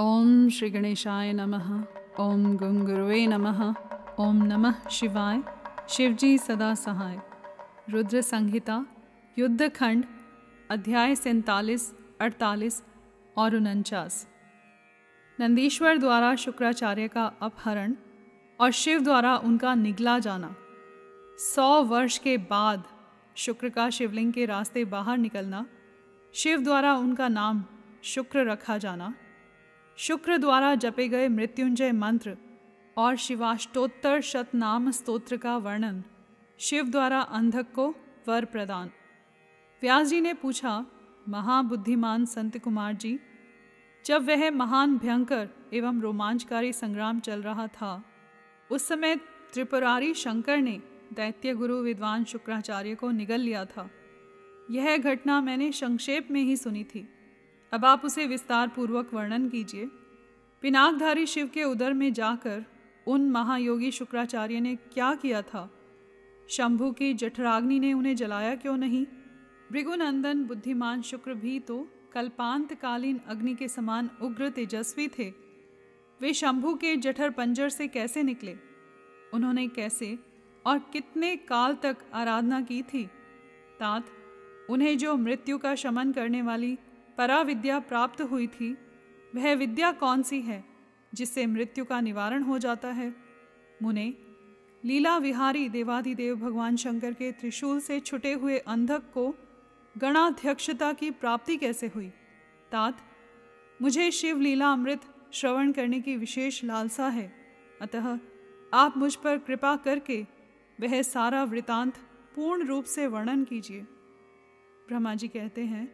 ओम श्री गणेशाय नमः। ओम गं गुरुवे नमः। ओम नमः शिवाय। शिवजी सदा सहाय। रुद्र संहिता युद्धखंड अध्याय 47, 48 और 49। नंदीश्वर द्वारा शुक्राचार्य का अपहरण और शिव द्वारा उनका निगला जाना। 100 वर्ष के बाद शुक्र का शिवलिंग के रास्ते बाहर निकलना। शिव द्वारा उनका नाम शुक्र रखा जाना। शुक्र द्वारा जपे गए मृत्युंजय मंत्र और शिवाष्टोत्तर शतनाम स्तोत्र का वर्णन। शिव द्वारा अंधक को वर प्रदान। व्यास जी ने पूछा, महाबुद्धिमान संत कुमार जी, जब वह महान भयंकर एवं रोमांचकारी संग्राम चल रहा था, उस समय त्रिपुरारी शंकर ने दैत्य गुरु विद्वान शुक्राचार्य को निगल लिया था। यह घटना मैंने संक्षेप में ही सुनी थी। अब आप उसे विस्तार पूर्वक वर्णन कीजिए। पिनाकधारी शिव के उदर में जाकर उन महायोगी शुक्राचार्य ने क्या किया था? शंभु की जठराग्नि ने उन्हें जलाया क्यों नहीं? भृगुनंदन बुद्धिमान शुक्र भी तो कल्पांतकालीन अग्नि के समान उग्र तेजस्वी थे। वे शंभु के जठर पंजर से कैसे निकले? उन्होंने कैसे और कितने काल तक आराधना की थी? तात, उन्हें जो मृत्यु का शमन करने वाली पराविद्या प्राप्त हुई थी, वह विद्या कौन सी है जिससे मृत्यु का निवारण हो जाता है? मुने, लीला विहारी देवादिदेव भगवान शंकर के त्रिशूल से छुटे हुए अंधक को गणाध्यक्षता की प्राप्ति कैसे हुई? तात, मुझे शिव लीला अमृत श्रवण करने की विशेष लालसा है, अतः आप मुझ पर कृपा करके वह सारा वृतांत पूर्ण रूप से वर्णन कीजिए। ब्रह्मा जी कहते हैं,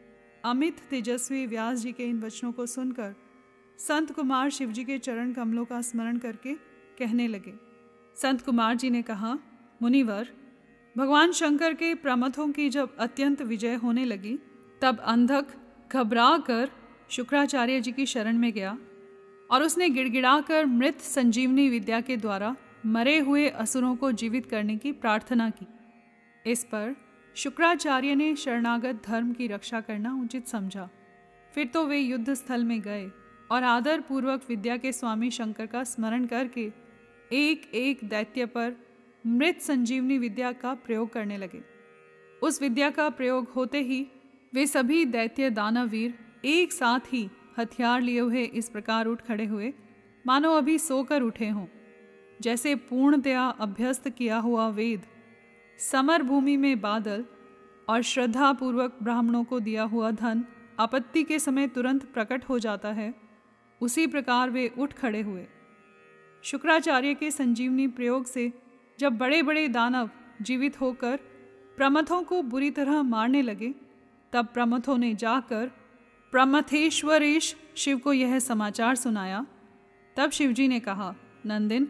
अमित तेजस्वी व्यास जी के इन वचनों को सुनकर संत कुमार शिवजी के चरण कमलों का स्मरण करके कहने लगे। संत कुमार जी ने कहा, मुनिवर, भगवान शंकर के प्रमथों की जब अत्यंत विजय होने लगी, तब अंधक घबरा कर शुक्राचार्य जी की शरण में गया और उसने गिड़गिड़ा कर मृत संजीवनी विद्या के द्वारा मरे हुए असुरों को जीवित करने की प्रार्थना की। इस पर शुक्राचार्य ने शरणागत धर्म की रक्षा करना उचित समझा। फिर तो वे युद्ध स्थल में गए और आदर पूर्वक विद्या के स्वामी शंकर का स्मरण करके एक एक दैत्य पर मृत संजीवनी विद्या का प्रयोग करने लगे। उस विद्या का प्रयोग होते ही वे सभी दैत्य दानवीर एक साथ ही हथियार लिए हुए इस प्रकार उठ खड़े हुए मानो अभी सोकर उठे हों। जैसे पूर्णतया अभ्यस्त किया हुआ वेद, समर भूमि में बादल और श्रद्धापूर्वक ब्राह्मणों को दिया हुआ धन आपत्ति के समय तुरंत प्रकट हो जाता है, उसी प्रकार वे उठ खड़े हुए। शुक्राचार्य के संजीवनी प्रयोग से जब बड़े बड़े दानव जीवित होकर प्रमथों को बुरी तरह मारने लगे, तब प्रमथों ने जाकर प्रमथेश्वरेश शिव को यह समाचार सुनाया। तब शिवजी ने कहा, नंदिन,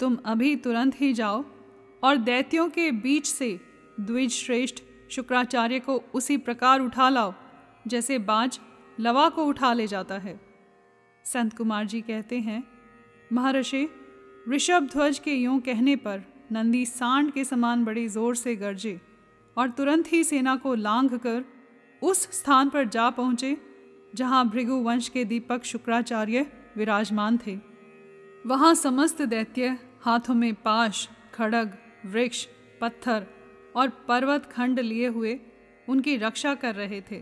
तुम अभी तुरंत ही जाओ और दैत्यों के बीच से द्विजश्रेष्ठ शुक्राचार्य को उसी प्रकार उठा लाओ जैसे बाज लवा को उठा ले जाता है। संत कुमार जी कहते हैं, महर्षि ऋषभ ध्वज के यूँ कहने पर नंदी सांड के समान बड़े जोर से गरजे और तुरंत ही सेना को लांघ कर उस स्थान पर जा पहुँचे जहाँ भृगु वंश के दीपक शुक्राचार्य विराजमान थे। वहाँ समस्त दैत्य हाथों में पाश, खड़ग, वृक्ष, पत्थर और पर्वत खंड लिए हुए उनकी रक्षा कर रहे थे।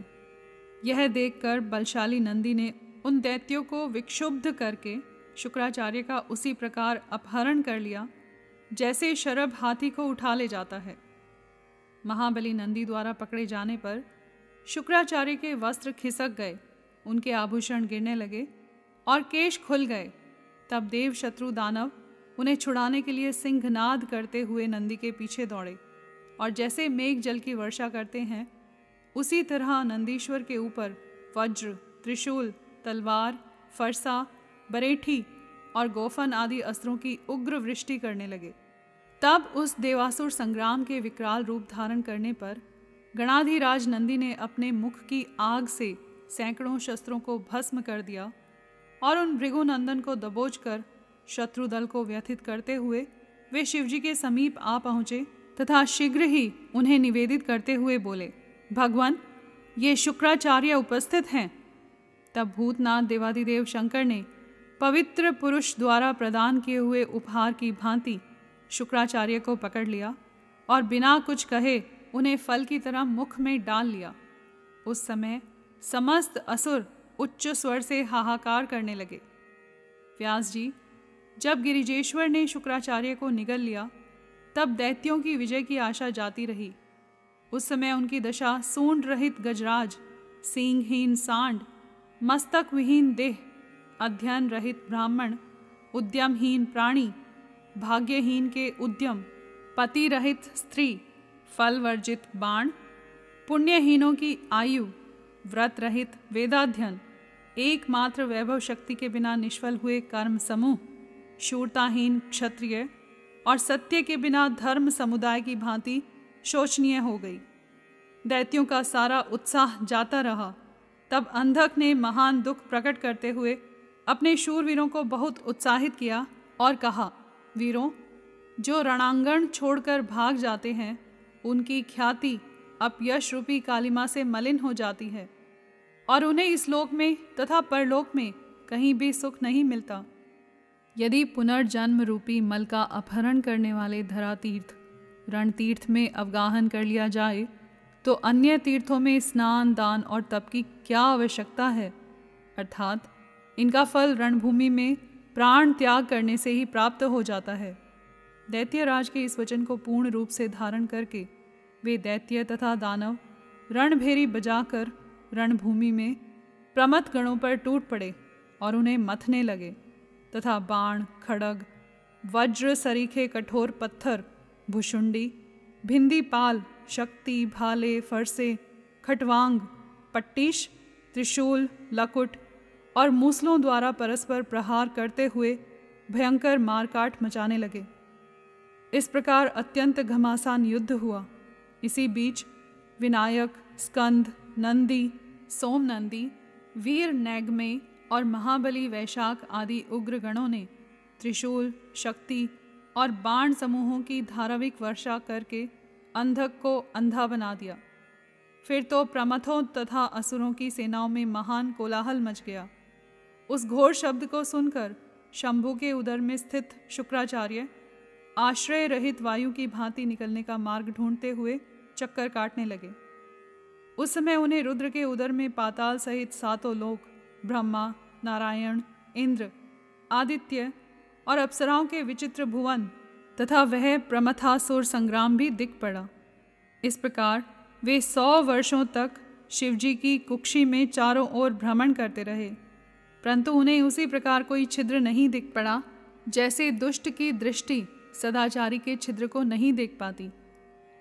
यह देखकर बलशाली नंदी ने उन दैत्यों को विक्षुब्ध करके शुक्राचार्य का उसी प्रकार अपहरण कर लिया जैसे शरभ हाथी को उठा ले जाता है। महाबली नंदी द्वारा पकड़े जाने पर शुक्राचार्य के वस्त्र खिसक गए, उनके आभूषण गिरने लगे और केश खुल गए। तब देव शत्रु दानव उन्हें छुड़ाने के लिए सिंहनाद करते हुए नंदी के पीछे दौड़े और जैसे मेघ जल की वर्षा करते हैं, उसी तरह नंदीश्वर के ऊपर वज्र, त्रिशूल, तलवार, फरसा, बरेठी और गोफन आदि अस्त्रों की उग्र वृष्टि करने लगे। तब उस देवासुर संग्राम के विकराल रूप धारण करने पर गणाधिराज नंदी ने अपने मुख की आग से सैकड़ों शस्त्रों को भस्म कर दिया और उन भृगुनंदन को दबोच कर शत्रु दल को व्यथित करते हुए वे शिवजी के समीप आ पहुँचे तथा शीघ्र ही उन्हें निवेदित करते हुए बोले, भगवान, ये शुक्राचार्य उपस्थित हैं। तब भूतनाथ देवादिदेव शंकर ने पवित्र पुरुष द्वारा प्रदान किए हुए उपहार की भांति शुक्राचार्य को पकड़ लिया और बिना कुछ कहे उन्हें फल की तरह मुख में डाल लिया। उस समय समस्त असुर उच्च स्वर से हाहाकार करने लगे। व्यास जी, जब गिरिजेश्वर ने शुक्राचार्य को निगल लिया तब दैत्यों की विजय की आशा जाती रही। उस समय उनकी दशा सूंड रहित गजराज, सींगहीन सांड, मस्तक विहीन देह, अध्ययन रहित ब्राह्मण, उद्यमहीन प्राणी, भाग्यहीन के उद्यम, पति रहित स्त्री, फल वर्जित बाण, पुण्यहीनों की आयु, व्रत रहित वेदाध्ययन, एकमात्र वैभव शक्ति के बिना निष्फल हुए कर्म समूह, शूरताहीन क्षत्रिय और सत्य के बिना धर्म समुदाय की भांति शोचनीय हो गई। दैत्यों का सारा उत्साह जाता रहा। तब अंधक ने महान दुख प्रकट करते हुए अपने शूरवीरों को बहुत उत्साहित किया और कहा, वीरों, जो रणांगण छोड़कर भाग जाते हैं उनकी ख्याति अपयश रूपी कालिमा से मलिन हो जाती है और उन्हें इस लोक में तथा परलोक में कहीं भी सुख नहीं मिलता। यदि पुनर्जन्म रूपी मल का अपहरण करने वाले धरातीर्थ रणतीर्थ में अवगाहन कर लिया जाए तो अन्य तीर्थों में स्नान, दान और तप की क्या आवश्यकता है, अर्थात इनका फल रणभूमि में प्राण त्याग करने से ही प्राप्त हो जाता है। दैत्यराज के इस वचन को पूर्ण रूप से धारण करके वे दैत्य तथा दानव रणभेरी बजाकर रणभूमि में प्रमथ गणों पर टूट पड़े और उन्हें मथने लगे तथा बाण, खड़ग, वज्र सरीखे कठोर पत्थर, भुषुंडी, भिंदी पाल, शक्ति, भाले, फरसे, खटवांग, पट्टिश, त्रिशूल, लकुट और मूसलों द्वारा परस्पर प्रहार करते हुए भयंकर मारकाट मचाने लगे। इस प्रकार अत्यंत घमासान युद्ध हुआ। इसी बीच विनायक, स्कंद, नंदी, सोमनंदी, वीर नैगमे और महाबली वैशाख आदि उग्र गणों ने त्रिशूल, शक्ति और बाण समूहों की धाराविक वर्षा करके अंधक को अंधा बना दिया। फिर तो प्रमथों तथा असुरों की सेनाओं में महान कोलाहल मच गया। उस घोर शब्द को सुनकर शंभु के उदर में स्थित शुक्राचार्य आश्रय रहित वायु की भांति निकलने का मार्ग ढूंढते हुए चक्कर काटने लगे। उस समय उन्हें रुद्र के उदर में पाताल सहित सातों लोक, ब्रह्मा, नारायण, इंद्र, आदित्य और अप्सराओं के विचित्र भुवन तथा वह प्रमथासुर संग्राम भी दिख पड़ा। इस प्रकार वे 100 वर्षों तक शिवजी की कुक्षी में चारों ओर भ्रमण करते रहे, परंतु उन्हें उसी प्रकार कोई छिद्र नहीं दिख पड़ा जैसे दुष्ट की दृष्टि सदाचारी के छिद्र को नहीं देख पाती।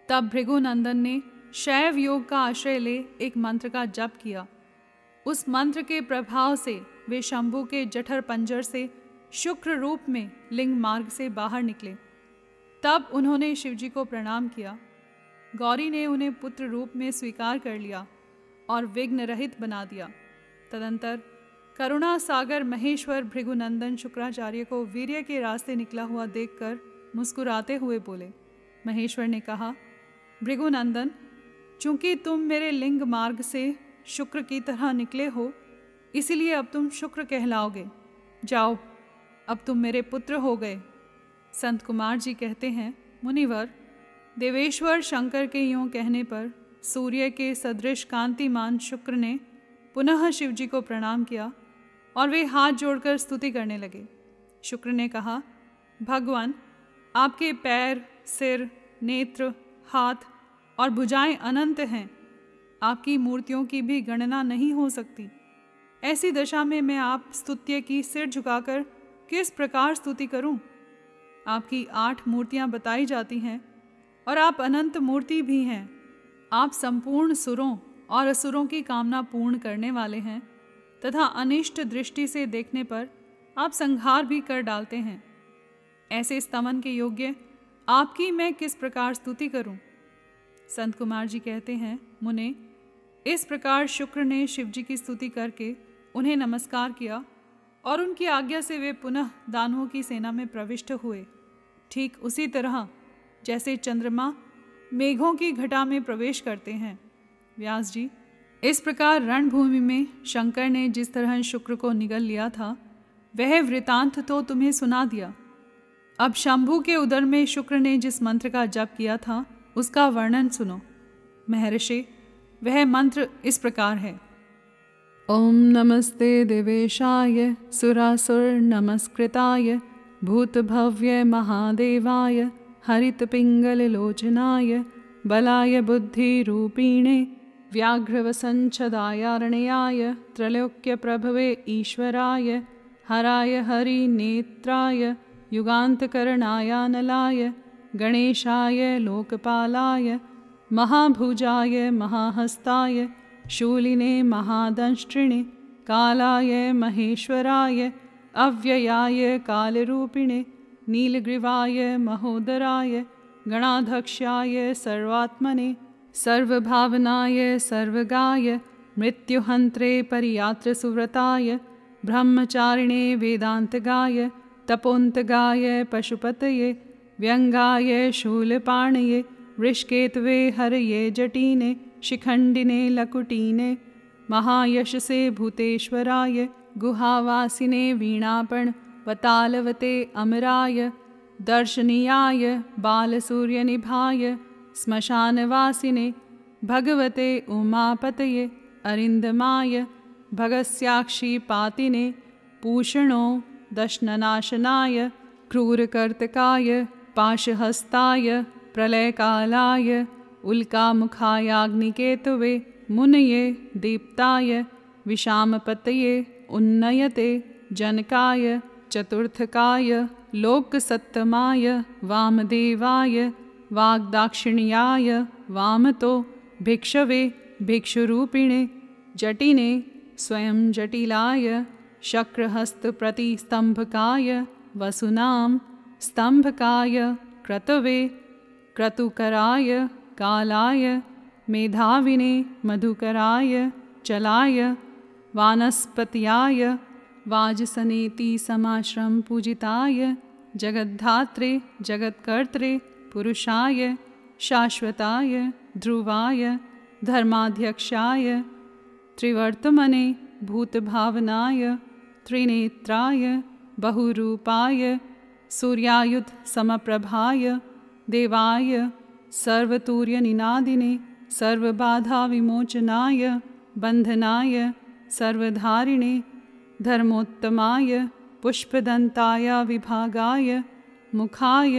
तब भृगुनंदन ने शैव योग का आश्रय ले एक मंत्र का जप किया। उस मंत्र के प्रभाव से वे शंभु के जठर पंजर से शुक्र रूप में लिंग मार्ग से बाहर निकले। तब उन्होंने शिवजी को प्रणाम किया। गौरी ने उन्हें पुत्र रूप में स्वीकार कर लिया और विघ्न रहित बना दिया। तदंतर करुणा सागर महेश्वर भृगुनंदन शुक्राचार्य को वीर्य के रास्ते निकला हुआ देखकर मुस्कुराते हुए बोले। महेश्वर ने कहा, भृगुनंदन, चूँकि तुम मेरे लिंग मार्ग से शुक्र की तरह निकले हो, इसलिए अब तुम शुक्र कहलाओगे। जाओ, अब तुम मेरे पुत्र हो गए। संत कुमार जी कहते हैं, मुनिवर, देवेश्वर शंकर के यूँ कहने पर सूर्य के सदृश कांतिमान शुक्र ने पुनः शिवजी को प्रणाम किया और वे हाथ जोड़कर स्तुति करने लगे। शुक्र ने कहा, भगवान, आपके पैर, सिर, नेत्र, हाथ और भुजाएं अनंत हैं। आपकी मूर्तियों की भी गणना नहीं हो सकती। ऐसी दशा में मैं आप स्तुत्य की सिर झुकाकर किस प्रकार स्तुति करूं? आपकी 8 मूर्तियां बताई जाती हैं और आप अनंत मूर्ति भी हैं। आप संपूर्ण सुरों और असुरों की कामना पूर्ण करने वाले हैं तथा अनिष्ट दृष्टि से देखने पर आप संहार भी कर डालते हैं। ऐसे स्तमन के योग्य आपकी मैं किस प्रकार स्तुति करूं? संत कुमार जी कहते हैं, मुने, इस प्रकार शुक्र ने शिवजी की स्तुति करके उन्हें नमस्कार किया और उनकी आज्ञा से वे पुनः दानवों की सेना में प्रविष्ट हुए, ठीक उसी तरह जैसे चंद्रमा मेघों की घटा में प्रवेश करते हैं। व्यास जी, इस प्रकार रणभूमि में शंकर ने जिस तरह शुक्र को निगल लिया था वह वृतांत तो तुम्हें सुना दिया। अब शंभु के उदर में शुक्र ने जिस मंत्र का जप किया था उसका वर्णन सुनो। महर्षि, वह मंत्र इस प्रकार है। ओम नमस्ते देवेशाय सुरासुर नमस्कृताय भूतभव्य महादेवाय हरितपिंगल लोचनाय बलाय बुद्धिरूपिणे व्याघ्रवसंच्छदायारण्याय त्रैलोक्य प्रभवे ईश्वराय हराय हरिनेत्राय युगान्तकरणायानलाय गणेशाय लोकपालाय महाभुजाय महाहस्ताय शूलिने महादंष्ट्रिणे कालाय महेश्वराय अव्ययाय कालरूपिणे नीलग्रीवाय महोदराय गणाध्यक्षाय सर्वात्मने सर्वभावनाय सर्वगाय मृत्युहंत्रे परियात्र सुव्रताय ब्रह्मचारिणे वेदांतगाय तपोन्तगाय पशुपतये व्यंगाय शूलपाणये वृषकेतवे हरये जटिने शिखंडिने लकुटीने महायशसे भूतेश्वराय गुहावासिने वीणापण वतालवते अमराय दर्शनीयाय बालसूर्यनिभाय स्मशानवासिने भगवते उमापतये अरिंदमाय भगस्याक्षी पातिने पूषणो दशननाशनाय क्रूरकर्तकाय पाशहस्ताय प्रलयकालाय उल्कामुखायाग्निकेतवे मुनये दीप्ताय विषामपतये उन्नयते जनकाय चतुर्थकाय लोकसत्तमाय वामदेवाय वाग्दाक्षिण्याय वामतो भिक्षवे भिक्षुरूपिणे जटिने स्वयं जटिलाय शक्रहस्तप्रतिस्तंभकाय वसुनां स्तंभकाय क्रतवे क्रतुकराय कालाय मेधाविने मधुकराय चलाय वानस्पत्याय वाजसनेति समाश्रम पूजिताय जगद्धात्रे जगत्कर्त्रे पुरुषाय शाश्वताय ध्रुवाय धर्माध्यक्षाय त्रिवर्तमने भूतभावनाय त्रिनेत्राय बहुरूपाय सूर्यायुध समप्रभाय देवाय सर्वतूर्यनिनादिने सर्वबाधा विमोचनाय बंधनाय सर्वधारिणे धर्मोत्तमाय पुष्पदंताय विभागाय मुखाय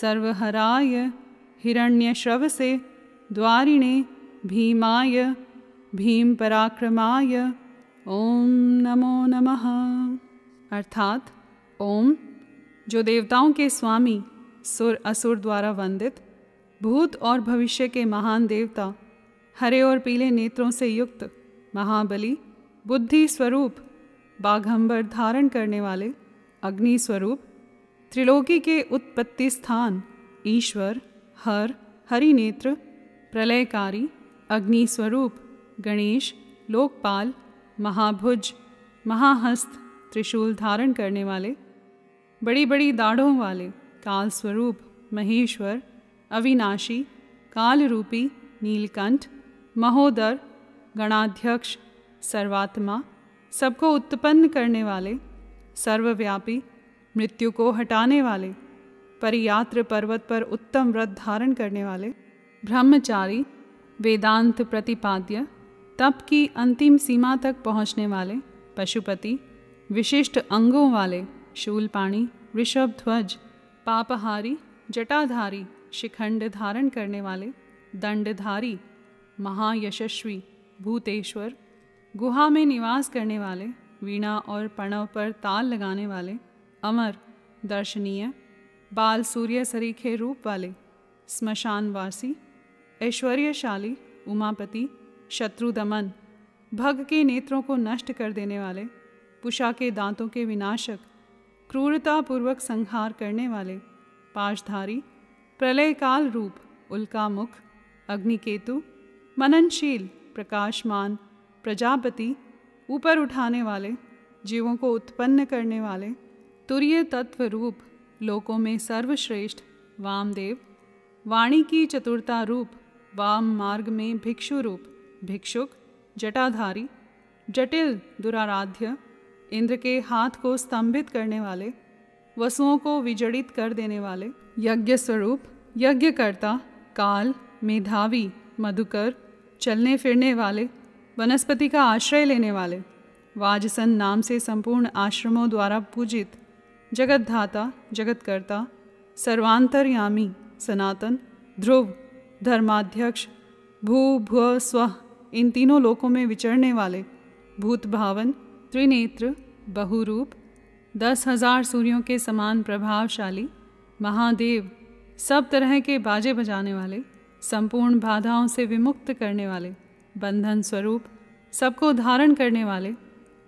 सर्वहराय हिरण्यश्रवसे द्वारिणे भीमाय भीम पराक्रमाय ओम नमो नमः। अर्थात ओम जो देवताओं के स्वामी सुर असुर द्वारा वंदित भूत और भविष्य के महान देवता हरे और पीले नेत्रों से युक्त महाबली बुद्धि स्वरूप बाघंबर धारण करने वाले अग्नि स्वरूप त्रिलोकी के उत्पत्ति स्थान ईश्वर हर हरिनेत्र प्रलयकारी अग्नि स्वरूप गणेश लोकपाल महाभुज महाहस्त त्रिशूल धारण करने वाले बड़ी बड़ी दाढ़ों वाले काल स्वरूप महेश्वर अविनाशी कालरूपी नीलकंठ महोदर गणाध्यक्ष सर्वात्मा सबको उत्पन्न करने वाले सर्वव्यापी मृत्यु को हटाने वाले परियात्र पर्वत पर उत्तम व्रत धारण करने वाले ब्रह्मचारी वेदांत प्रतिपाद्य तप की अंतिम सीमा तक पहुँचने वाले पशुपति विशिष्ट अंगों वाले शूलपाणी ऋषभ ध्वज पापहारी जटाधारी शिखंड धारण करने वाले दंडधारी महायशस्वी भूतेश्वर गुहा में निवास करने वाले वीणा और पणव पर ताल लगाने वाले अमर दर्शनीय बाल सूर्य सरीखे रूप वाले स्मशानवासी ऐश्वर्यशाली उमापति शत्रुदमन भग के नेत्रों को नष्ट कर देने वाले पुषा के दांतों के विनाशक क्रूरतापूर्वक संहार करने वाले पाशधारी प्रलयकाल रूप उल्कामुख अग्निकेतु मननशील प्रकाशमान प्रजापति ऊपर उठाने वाले जीवों को उत्पन्न करने वाले तुरीय तत्व रूप लोकों में सर्वश्रेष्ठ वामदेव वाणी की चतुरता रूप वाम मार्ग में भिक्षु रूप भिक्षुक जटाधारी, जटिल दुराराध्य, इंद्र के हाथ को स्तंभित करने वाले, वसुओं को विजड़ित कर देने वाले, यज्ञ स्वरूप, यज्ञकर्ता, काल, मेधावी, मधुकर, चलने फिरने वाले, वनस्पति का आश्रय लेने वाले, वाजसन नाम से संपूर्ण आश्रमों द्वारा पूजित, जगतधाता, जगतकर्ता, सर्वांतरयामी, सनातन, ध्रुव, धर्माध्यक्ष, भू भुव स्व इन तीनों लोकों में विचरने वाले, भूत भावन, त्रिनेत्र, बहुरूप, 10,000 सूर्यों के समान प्रभावशाली, महादेव, सब तरह के बाजे बजाने वाले, संपूर्ण बाधाओं से विमुक्त करने वाले, बंधन स्वरूप, सबको धारण करने वाले,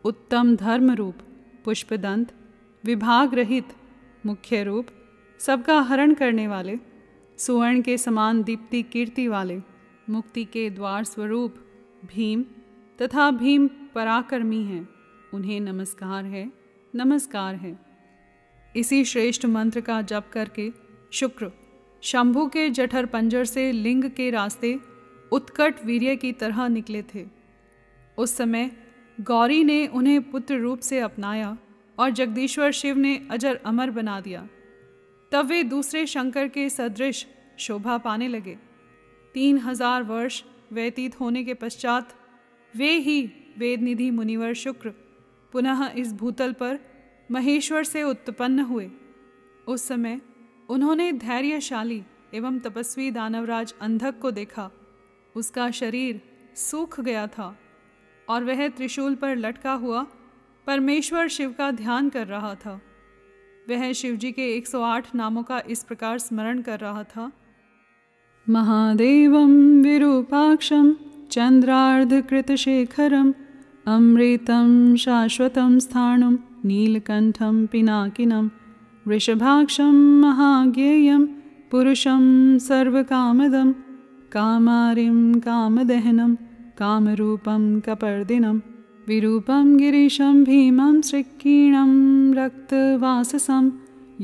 उत्तम धर्म रूप, पुष्पदंत, विभाग रहित, मुख्य रूप, सबका हरण करने वाले, सुवर्ण के समान दीप्ति कीर्ति वाले, मुक्ति के द्वार स्वरूप, भीम तथा भीम पराक्रमी हैं, उन्हें नमस्कार है, नमस्कार है। इसी श्रेष्ठ मंत्र का जप करके शुक्र शंभु के जठर पंजर से लिंग के रास्ते उत्कट वीर्य की तरह निकले थे। उस समय गौरी ने उन्हें पुत्र रूप से अपनाया और जगदीश्वर शिव ने अजर अमर बना दिया। तब वे दूसरे शंकर के सदृश शोभा पाने लगे। 3,000 वर्ष व्यतीत होने के पश्चात वे ही वेदनिधि मुनिवर शुक्र पुनः इस भूतल पर महेश्वर से उत्पन्न हुए। उस समय उन्होंने धैर्यशाली एवं तपस्वी दानवराज अंधक को देखा। उसका शरीर सूख गया था और वह त्रिशूल पर लटका हुआ परमेश्वर शिव का ध्यान कर रहा था। वह शिवजी के 108 नामों का इस प्रकार स्मरण कर रहा था। महादेवं विरूपाक्षं चंद्रार्धकृतशेखरं अमृतं शाश्वतं स्थाणुं नीलकंठं पिनाकिनं वृषभाक्षं महाज्ञेयं पुरुषं सर्वकामदं कामारिं कामदहनं कामरूपं कपर्दिनं विरूपं गिरीशं भीमं श्रीकीणं रक्तवाससं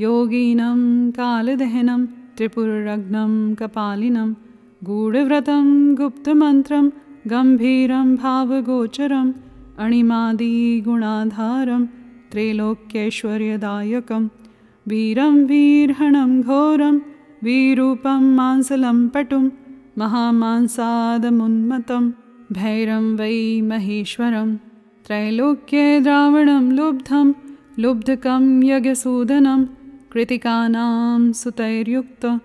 योगिनं कालदहनं त्रिपुररग्नं कपालिनं गूढव्रतं गुप्तमन्त्रं गंभीरं भावगोचरं अणिमादिगुणाधारं त्रैलोक्यैश्वर्यदायकं वीरं वीरहणं घोरं वीरूपं मांसलं पटुं महामांसादमुन्मतं भैरं वै महेश्वरं त्रैलोक्ये द्रावणं लुब्धं लुब्धकं यज्ञसूदनं कृतिकानां सुतैर्युक्तं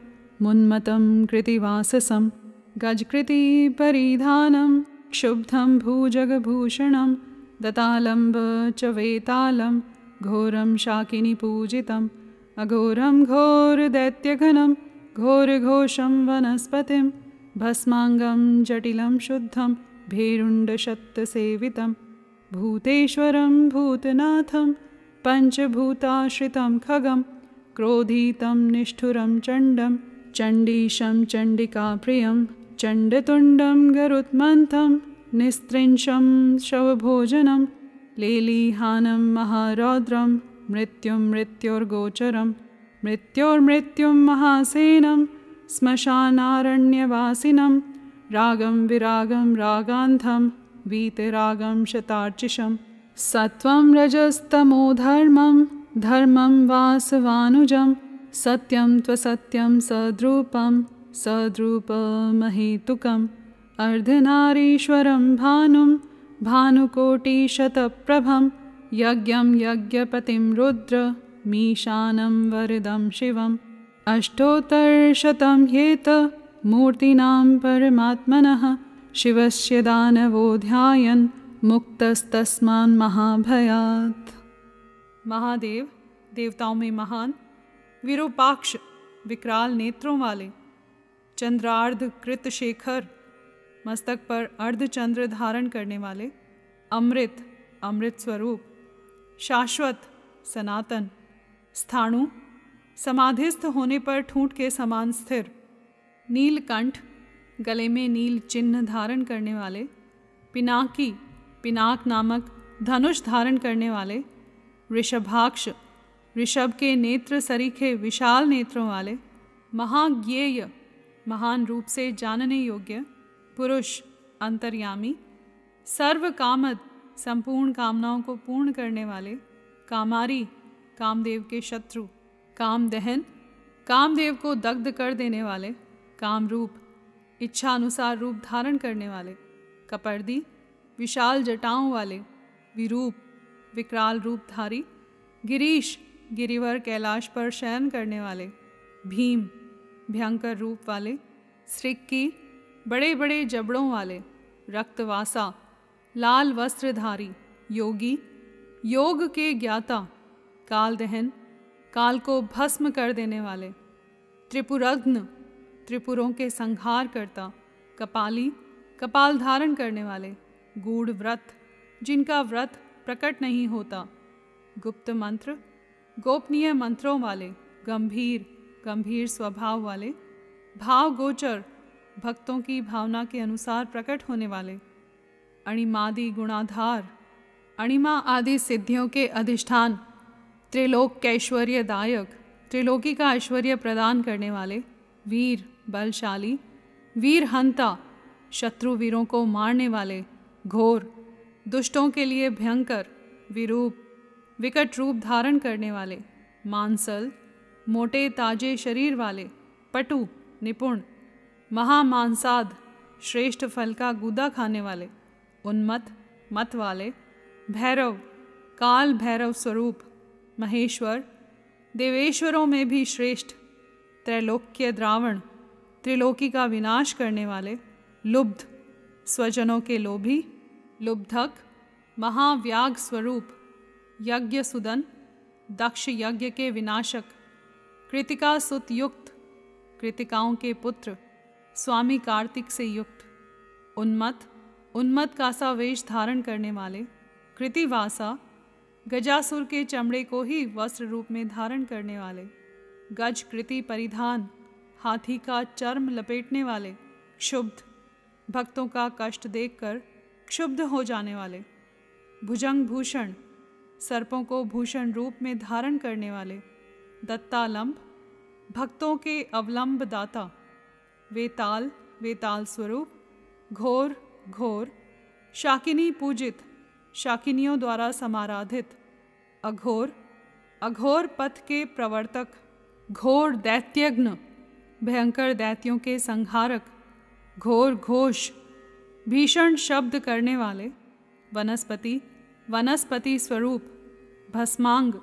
मुन्मतं कृतिवाससं गजकृतिपरिधानं क्षुब्धं भूजगभूषणं दतालंब च वेतालं घोरं शाकिनी पूजितं अघोरं घोर दैत्यघनं घोरघोषं वनस्पतिं भस्मांगं जटिलं शुद्धं भेरुण्डशतसेवितं भूतेश्वरं भूतनाथं पंचभूताश्रितं खगं क्रोधीतं निष्ठुरं चण्डं चण्डीशं चण्डिकाप्रियं चण्डतुण्डं गरुत्मन्थं निस्त्रिंशं शवभोजनं लेलीहानं महारौद्रं मृत्युं मृत्योर्गोचरं मृत्योर्मृत्युं महासेनं श्मशानारण्यवासिनं रागं विरागं रागान्धं वीतरागं शतार्चिषं सत्वं रजस्तमो धर्मं धर्मं वासवानुजं सत्यं त्वसत्यं सद्रूपं सद्रूपमहेतुकम् अर्धनारीश्वरं भानुं भानुकोटिशतप्रभं यज्ञं यज्ञपतिं रुद्र मीशानं वरदं शिवम् अष्टोत्तरशतं ह्येत मूर्तिनां परमात्मनः शिवस्य दानवो ध्यायन् मुक्तस्तस्मान् महाभयात्। महादेव देवताओं में महान, विरूपाक्ष विकराल नेत्रों वाले, चंद्रार्ध कृत शेखर मस्तक पर अर्धचंद्र धारण करने वाले, अमृत अमृत स्वरूप, शाश्वत सनातन, स्थाणु समाधिस्थ होने पर ठूंठ के समान स्थिर, नीलकंठ गले में नील चिन्ह धारण करने वाले, पिनाकी पिनाक नामक धनुष धारण करने वाले, ऋषभाक्ष ऋषभ के नेत्र सरीखे विशाल नेत्रों वाले, महाज्ञेय महान रूप से जानने योग्य पुरुष अंतर्यामी, सर्व कामद संपूर्ण कामनाओं को पूर्ण करने वाले, कामारी कामदेव के शत्रु, कामदहन कामदेव को दग्ध कर देने वाले, कामरूप इच्छा अनुसार रूप धारण करने वाले, कपर्दी विशाल जटाओं वाले, विरूप विकराल रूपधारी, गिरीश गिरिवर कैलाश पर शयन करने वाले, भीम भयंकर रूप वाले, श्रीकी बड़े बड़े जबड़ों वाले, रक्तवासा लाल वस्त्रधारी, योगी योग के ज्ञाता, कालदहन काल को भस्म कर देने वाले, त्रिपुरग्न त्रिपुरों के संहार करता, कपाली कपाल धारण करने वाले, गूढ़ व्रत जिनका व्रत प्रकट नहीं होता, गुप्त मंत्र गोपनीय मंत्रों वाले, गंभीर गंभीर स्वभाव वाले, भावगोचर भक्तों की भावना के अनुसार प्रकट होने वाले, अणिमादि गुणाधार अणिमा आदि सिद्धियों के अधिष्ठान, त्रिलोक के ऐश्वर्यदायक त्रिलोकी का ऐश्वर्य प्रदान करने वाले, वीर बलशाली वीरहंता शत्रु वीरों को मारने वाले, घोर दुष्टों के लिए भयंकर, विरूप विकट रूप धारण करने वाले, मांसल मोटे ताजे शरीर वाले, पटु निपुण महामांसाद श्रेष्ठ फल का गूदा खाने वाले, उन्मत्त मत वाले, भैरव काल भैरव स्वरूप, महेश्वर देवेश्वरों में भी श्रेष्ठ, त्रैलोक्य द्रावण त्रिलोकी का विनाश करने वाले, लुब्ध स्वजनों के लोभी, लुब्धक महाव्याग स्वरूप, यज्ञ सुदन दक्ष यज्ञ के विनाशक, कृतिका सुत युक्त कृतिकाओं के पुत्र, स्वामी कार्तिक से युक्त, उन्मत्त उन्मत्त का सा वेश धारण करने वाले, कृतिवासा गजासुर के चमड़े को ही वस्त्र रूप में धारण करने वाले, गज कृति परिधान हाथी का चर्म लपेटने वाले, क्षुब्ध भक्तों का कष्ट देखकर क्षुब्ध हो जाने वाले, भुजंग भूषण सर्पों को भूषण रूप में धारण करने वाले, दत्तालंब भक्तों के अवलंब दाता, वेताल वेताल स्वरूप, घोर घोर शाकिनी पूजित शाकिनियों द्वारा समाराधित, अघोर अघोर पथ के प्रवर्तक, घोर दैत्यज्ञ भयंकर दैत्यों के संहारक, घोर घोष भीषण शब्द करने वाले, वनस्पति वनस्पति स्वरूप, भस्मांग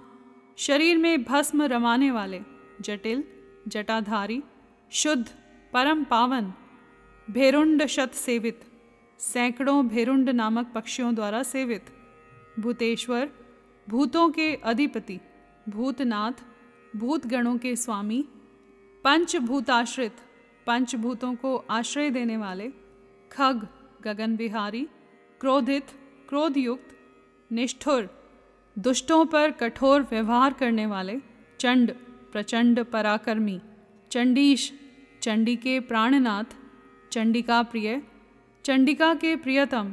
शरीर में भस्म रमाने वाले, जटिल जटाधारी शुद्ध परम पावन, भेरुंड शत सेवित सैकड़ों भेरुंड नामक पक्षियों द्वारा सेवित, भूतेश्वर भूतों के अधिपति, भूतनाथ भूतगणों के स्वामी, पंचभूताश्रित पंचभूतों को आश्रय देने वाले, खग गगन विहारी, क्रोधित क्रोधयुक्त, निष्ठुर दुष्टों पर कठोर व्यवहार करने वाले, चंड प्रचंड पराक्रमी, चंडीश चंडी के प्राणनाथ, चंडिका प्रिय चंडिका के प्रियतम,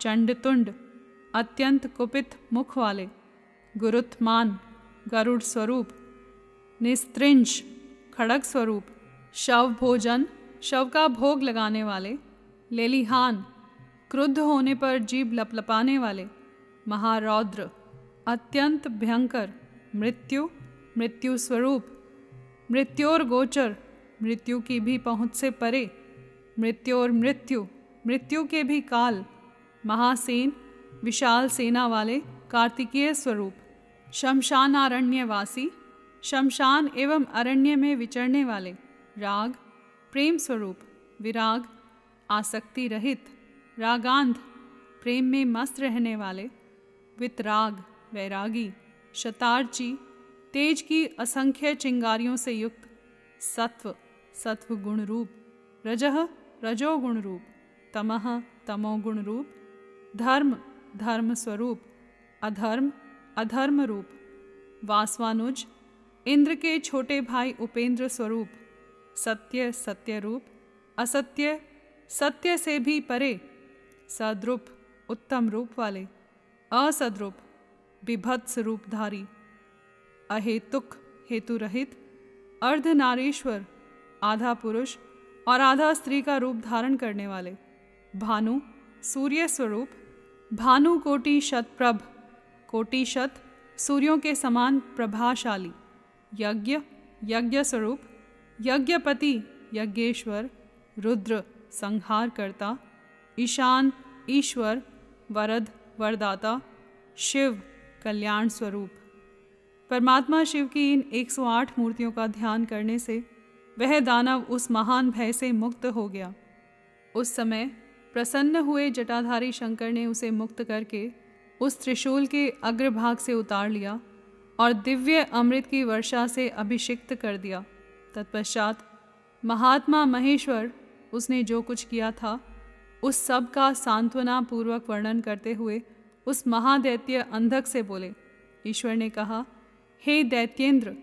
चंडतुंड अत्यंत कुपित मुख वाले, गुरुत्मान गरुड़ स्वरूप, निस्त्रिंश खड़ग स्वरूप, शव भोजन शव का भोग लगाने वाले, लेलिहान क्रुद्ध होने पर जीभ लपलपाने वाले, महारौद्र अत्यंत भयंकर, मृत्यु मृत्यु स्वरूप, मृत्योर गोचर मृत्यु की भी पहुँच से परे, मृत्योर मृत्यु मृत्यु के भी काल, महासेन विशाल सेना वाले, कार्तिकीय स्वरूप, शमशान अरण्यवासी शमशान एवं अरण्य में विचरने वाले, राग प्रेम स्वरूप, विराग आसक्ति रहित, रागांध प्रेम में मस्त रहने वाले, वितराग वैरागी, शतार्ची तेज की असंख्य चिंगारियों से युक्त, सत्व सत्व गुण रूप, रजः रजो गुण रूप, तमः तमो गुण रूप, धर्म धर्म स्वरूप, अधर्म अधर्म रूप, वासवानुज इंद्र के छोटे भाई उपेंद्र स्वरूप, सत्य सत्य रूप, असत्य सत्य से भी परे, सद्रूप उत्तम रूप वाले, असद्रूप बिभत्स रूपधारी, अहेतुक हेतु रहित, अर्धनारीश्वर आधा पुरुष और आधा स्त्री का रूप धारण करने वाले, भानु सूर्य स्वरूप, भानुकोटिशतप्रभ कोटिशत सूर्यों के समान प्रभाशाली, यज्ञ यज्ञ स्वरूप, यज्ञपति यज्ञेश्वर, रुद्र संहारकर्ता, ईशान ईश्वर, वरद वरदाता, शिव कल्याण स्वरूप। परमात्मा शिव की इन 108 मूर्तियों का ध्यान करने से वह दानव उस महान भय से मुक्त हो गया। उस समय प्रसन्न हुए जटाधारी शंकर ने उसे मुक्त करके उस त्रिशूल के अग्रभाग से उतार लिया और दिव्य अमृत की वर्षा से अभिषिक्त कर दिया। तत्पश्चात महात्मा महेश्वर उसने जो कुछ किया था उस सब का सांत्वना पूर्वक वर्णन करते हुए उस महादैत्य अंधक से बोले। ईश्वर ने कहा, हे दैत्येंद्र,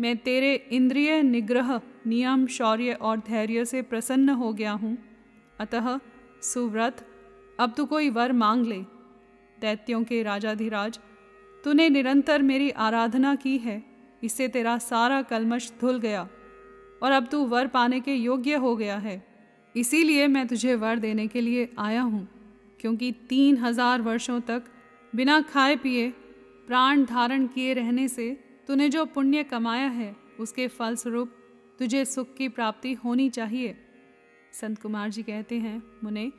मैं तेरे इंद्रिय निग्रह, नियम, शौर्य और धैर्य से प्रसन्न हो गया हूँ। अतः सुव्रत, अब तू कोई वर मांग ले। दैत्यों के राजाधिराज, तूने निरंतर मेरी आराधना की है, इससे तेरा सारा कलमश धुल गया और अब तू वर पाने के योग्य हो गया है। इसीलिए मैं तुझे वर देने के लिए आया हूँ, क्योंकि 3000 वर्षों तक बिना खाए पिए प्राण धारण किए रहने से तूने जो पुण्य कमाया है उसके फलस्वरूप तुझे सुख की प्राप्ति होनी चाहिए। संत कुमार जी कहते हैं, मुने,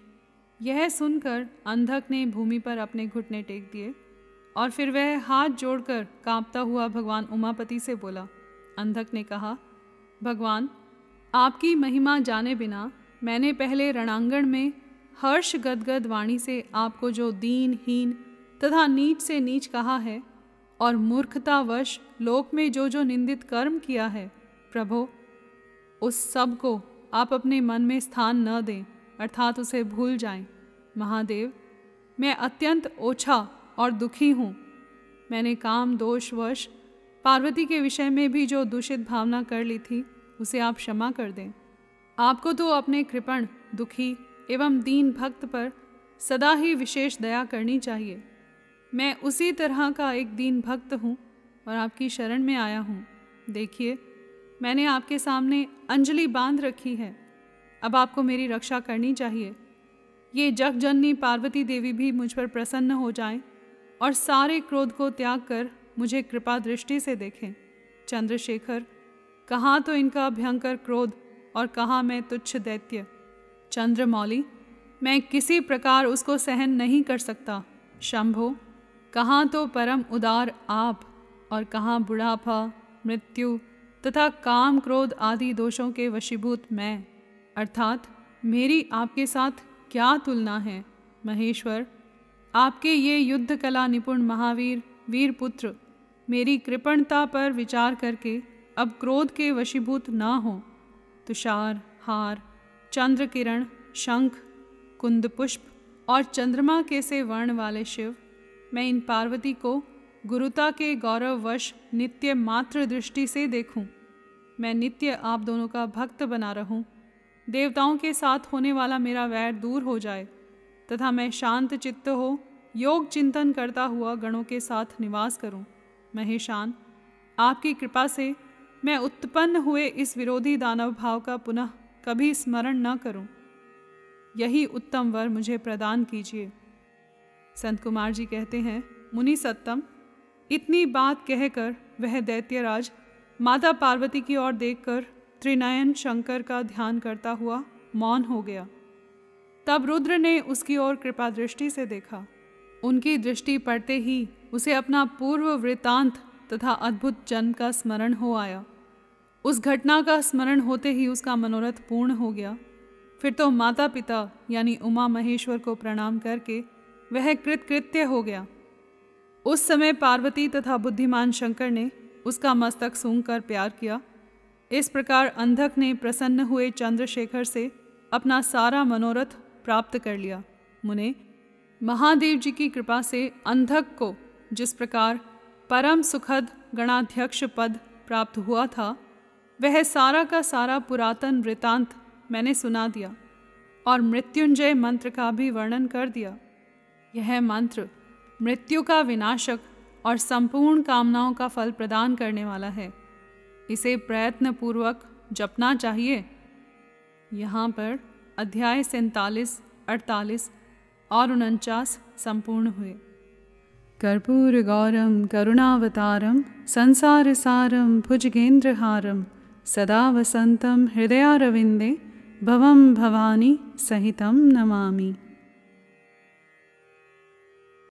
यह सुनकर अंधक ने भूमि पर अपने घुटने टेक दिए और फिर वह हाथ जोड़कर कांपता हुआ भगवान उमापति से बोला। अंधक ने कहा, भगवान, आपकी महिमा जाने बिना मैंने पहले रणांगण में हर्ष गदगद वाणी से आपको जो दीन हीन तथा नीच से नीच कहा है और मूर्खतावश लोक में जो जो निंदित कर्म किया है, प्रभो, उस सब को आप अपने मन में स्थान न दें, अर्थात उसे भूल जाएं। महादेव, मैं अत्यंत ओछा और दुखी हूँ। मैंने काम दोषवश पार्वती के विषय में भी जो दूषित भावना कर ली थी उसे आप क्षमा कर दें। आपको तो अपने कृपण, दुखी एवं दीन भक्त पर सदा ही विशेष दया करनी चाहिए। मैं उसी तरह का एक दीन भक्त हूँ और आपकी शरण में आया हूँ। देखिए, मैंने आपके सामने अंजलि बांध रखी है, अब आपको मेरी रक्षा करनी चाहिए। ये जगजननी पार्वती देवी भी मुझ पर प्रसन्न हो जाएं और सारे क्रोध को त्याग कर मुझे कृपा दृष्टि से देखें। चंद्रशेखर, कहाँ तो इनका भयंकर क्रोध और कहाँ मैं तुच्छ दैत्य। चंद्रमौली, मैं किसी प्रकार उसको सहन नहीं कर सकता। शंभो, कहाँ तो परम उदार आप और कहाँ बुढ़ापा, मृत्यु तथा काम क्रोध आदि दोषों के वशीभूत मैं, अर्थात मेरी आपके साथ क्या तुलना है। महेश्वर, आपके ये युद्ध कला निपुण महावीर वीरपुत्र मेरी कृपणता पर विचार करके अब क्रोध के वशीभूत ना हो। तुषार हार, चंद्र किरण, शंख, कुंदपुष्प और चंद्रमा के से वर्ण वाले शिव, मैं इन पार्वती को गुरुता के गौरववश नित्य मात्र दृष्टि से देखूं। मैं नित्य आप दोनों का भक्त बना रहूं। देवताओं के साथ होने वाला मेरा वैर दूर हो जाए तथा मैं शांत चित्त हो योग चिंतन करता हुआ गणों के साथ निवास करूं। महेशान, आपकी कृपा से मैं उत्पन्न हुए इस विरोधी दानव भाव का पुनः कभी स्मरण न करूं। यही उत्तम वर मुझे प्रदान कीजिए। संत कुमार जी कहते हैं, मुनि सत्तम, इतनी बात कहकर वह दैत्यराज माता पार्वती की ओर देखकर त्रिनयन शंकर का ध्यान करता हुआ मौन हो गया। तब रुद्र ने उसकी ओर कृपा दृष्टि से देखा। उनकी दृष्टि पड़ते ही उसे अपना पूर्व वृतांत तथा अद्भुत जन्म का स्मरण हो आया। उस घटना का स्मरण होते ही उसका मनोरथ पूर्ण हो गया। फिर तो माता पिता यानी उमा महेश्वर को प्रणाम करके वह कृतकृत्य हो गया। उस समय पार्वती तथा बुद्धिमान शंकर ने उसका मस्तक सूंघकर प्यार किया। इस प्रकार अंधक ने प्रसन्न हुए चंद्रशेखर से अपना सारा मनोरथ प्राप्त कर लिया। मुने, महादेव जी की कृपा से अंधक को जिस प्रकार परम सुखद गणाध्यक्ष पद प्राप्त हुआ था, वह सारा का सारा पुरातन वृतांत मैंने सुना दिया और मृत्युंजय मंत्र का भी वर्णन कर दिया। यह मंत्र मृत्यु का विनाशक और संपूर्ण कामनाओं का फल प्रदान करने वाला है। इसे प्रयत्नपूर्वक जपना चाहिए। यहाँ पर अध्याय 47, 48 और 49 संपूर्ण हुए। कर्पूर गौरम करुणावतारम संसार सारम भुजगेंद्रहारम सदा वसंतम हृदयारविंदे भवम भवानी सहितम नमामि।